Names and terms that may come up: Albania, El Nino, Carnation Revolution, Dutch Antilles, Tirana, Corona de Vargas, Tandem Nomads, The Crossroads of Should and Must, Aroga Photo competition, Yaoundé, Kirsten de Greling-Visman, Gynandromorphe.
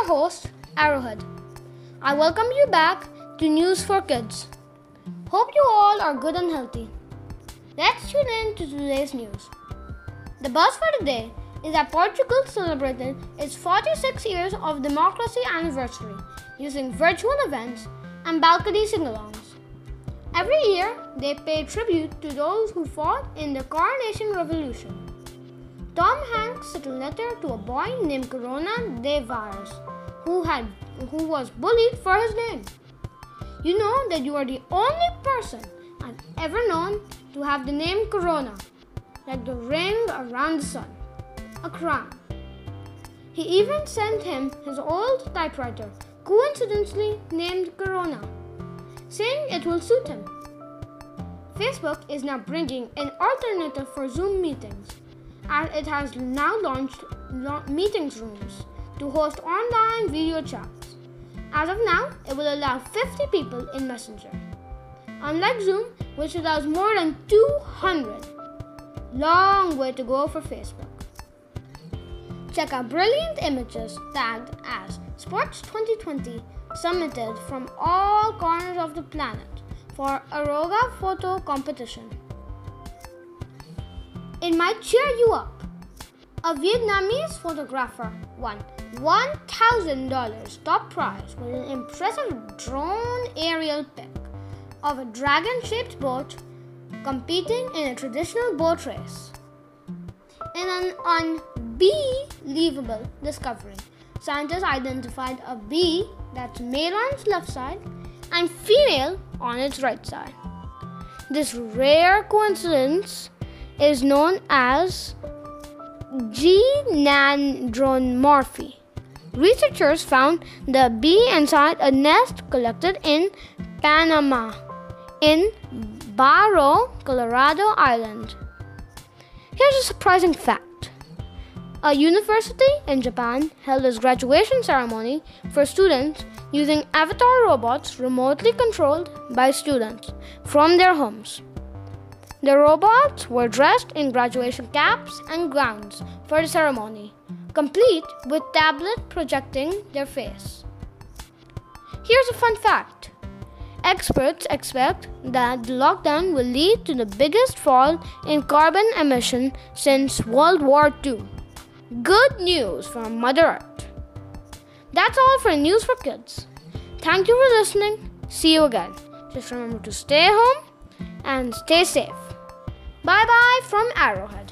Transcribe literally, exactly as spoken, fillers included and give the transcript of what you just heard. your host, Arrowhead. I welcome you back to News for Kids. Hope you all are good and healthy. Let's tune in to today's news. The buzz for today is that Portugal celebrated its forty-six years of democracy anniversary using virtual events and balcony sing-alongs. Every year, they pay tribute to those who fought in the Carnation Revolution. Tom Hanks sent a letter to a boy named Corona de Vargas, who had who was bullied for his name. You know that you are the only person I've ever known to have the name Corona, like the ring around the sun, a crown. He even sent him his old typewriter, coincidentally named Corona, saying it will suit him. Facebook is now bringing an alternative for Zoom meetings, as it has now launched meetings rooms to host online video chats. As of now, it will allow fifty people in Messenger, unlike Zoom, which allows more than two hundred. Long way to go for Facebook. Check out brilliant images tagged as Sports twenty twenty submitted from all corners of the planet for Aroga Photo competition. It might cheer you up. A Vietnamese photographer won one thousand dollars top prize with an impressive drone aerial pic of a dragon-shaped boat competing in a traditional boat race. In an unbelievable discovery, scientists identified a bee that's male on its left side and female on its right side. This rare coincidence is known as Gynandromorphe. Researchers found the bee inside a nest collected in Panama, in Barro, Colorado Island. Here's a surprising fact. A university in Japan held its graduation ceremony for students using avatar robots remotely controlled by students from their homes. The robots were dressed in graduation caps and gowns for the ceremony, complete with tablets projecting their face. Here's a fun fact. Experts expect that the lockdown will lead to the biggest fall in carbon emission since World War Two. Good news from Mother Earth. That's all for News for Kids. Thank you for listening. See you again. Just remember to stay home and stay safe. Bye bye from Arrowhead.